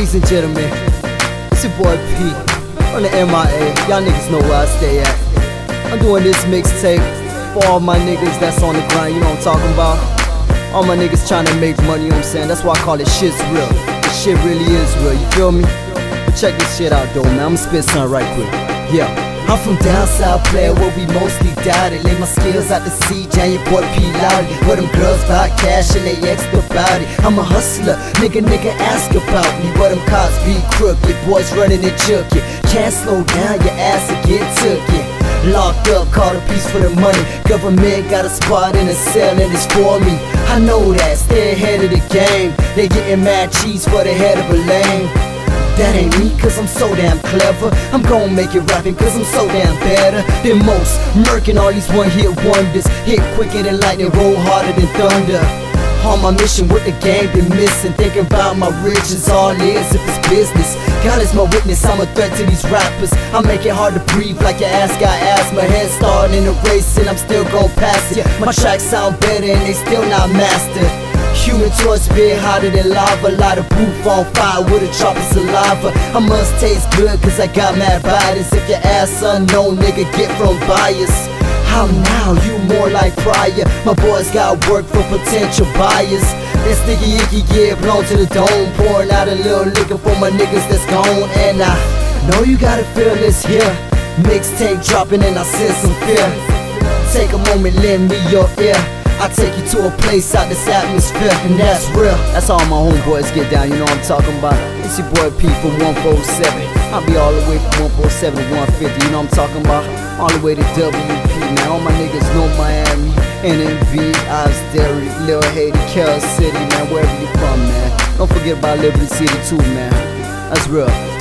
Ladies and gentlemen, it's your boy P on the MIA. Y'all niggas know where I stay at. I'm doing this mixtape for all my niggas that's on the grind, you know what I'm talking about? All my niggas trying to make money, you know what I'm saying? That's why I call it shit's real. This shit really is real, you feel me? But check this shit out though, man. I'ma spit something right quick. Yeah. I'm from down south, player, where we mostly doubted. Lay my skills out to sea, giant boy P Loudy. Where them girls buy cash and they extra about it. I'm a hustler, nigga ask about me. Where them cops be crooked, boys running and jerking. Can't slow down, your ass will get took it. Locked up, caught a piece for the money. Government got a spot in a cell and it's for me. I know that, stay ahead of the game. They getting mad cheese for the head of a lame. That ain't me, cause I'm so damn clever. I'm gon' make it rapping, cause I'm so damn better than most, murking all these one-hit wonders. Hit quicker than lightning, roll harder than thunder. On my mission with the game been missing. Thinking about my riches, all is if it's business. God is my witness, I'm a threat to these rappers. I make it hard to breathe like your ass got asthma. Head start in a race and I'm still gon' pass it. My tracks sound better and they still not mastered. Human torch bit hotter than lava. Light a roof on fire with a drop of saliva. I must taste good cause I got mad biters. If your ass unknown, nigga, get from bias. How now, you more like prior. My boys got work for potential buyers. This nigga Iggy get blown to the dome. Pouring out a little liquor for my niggas that's gone. And I know you gotta feel this here. Mixtape dropping and I sense some fear. Take a moment, lend me your ear. I take you to a place out this atmosphere, and that's real. That's all my homeboys get down, you know what I'm talking about. It's your boy P from 147. I'll be all the way from 147 to 150, you know what I'm talking about. All the way to WP, man. All my niggas know Miami, NMB, Austerity, Lil Haiti, Cal City, man. Wherever you from, man. Don't forget about Liberty City too, man. That's real.